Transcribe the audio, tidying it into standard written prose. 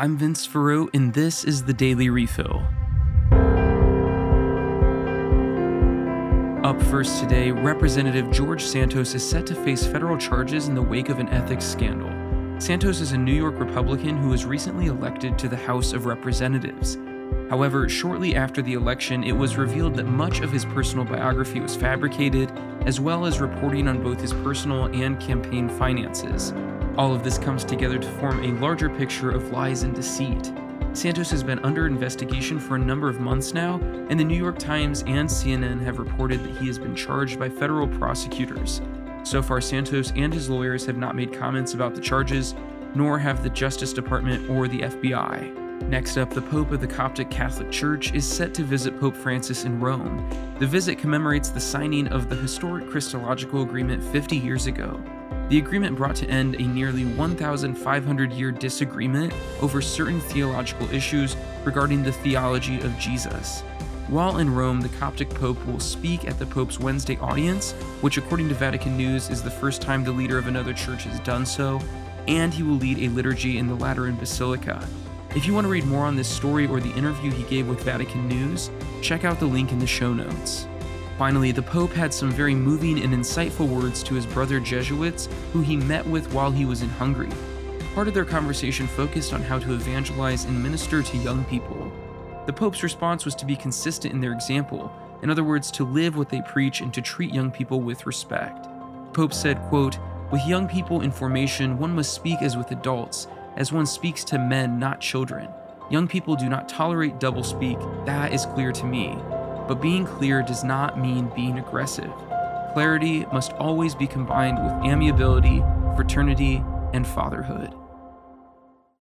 I'm Vince Ferru, and this is The Daily Refill. Up first today, Representative George Santos is set to face federal charges in the wake of an ethics scandal. Santos is a New York Republican who was recently elected to the House of Representatives. However, shortly after the election, it was revealed that much of his personal biography was fabricated, as well as reporting on both his personal and campaign finances. All of this comes together to form a larger picture of lies and deceit. Santos has been under investigation for a number of months now, and the New York Times and CNN have reported that he has been charged by federal prosecutors. So far, Santos and his lawyers have not made comments about the charges, nor have the Justice Department or the FBI. Next up, the Pope of the Coptic Catholic Church is set to visit Pope Francis in Rome. The visit commemorates the signing of the historic Christological Agreement 50 years ago. The agreement brought to end a nearly 1,500-year disagreement over certain theological issues regarding the theology of Jesus. While in Rome, the Coptic Pope will speak at the Pope's Wednesday audience, which according to Vatican News is the first time the leader of another church has done so, and he will lead a liturgy in the Lateran Basilica. If you want to read more on this story or the interview he gave with Vatican News, check out the link in the show notes. Finally, the Pope had some very moving and insightful words to his brother Jesuits, who he met with while he was in Hungary. Part of their conversation focused on how to evangelize and minister to young people. The Pope's response was to be consistent in their example, in other words, to live what they preach and to treat young people with respect. The Pope said, quote, "With young people in formation, one must speak as with adults, as one speaks to men, not children. Young people do not tolerate doublespeak, that is clear to me. But being clear does not mean being aggressive. Clarity must always be combined with amiability, fraternity, and fatherhood."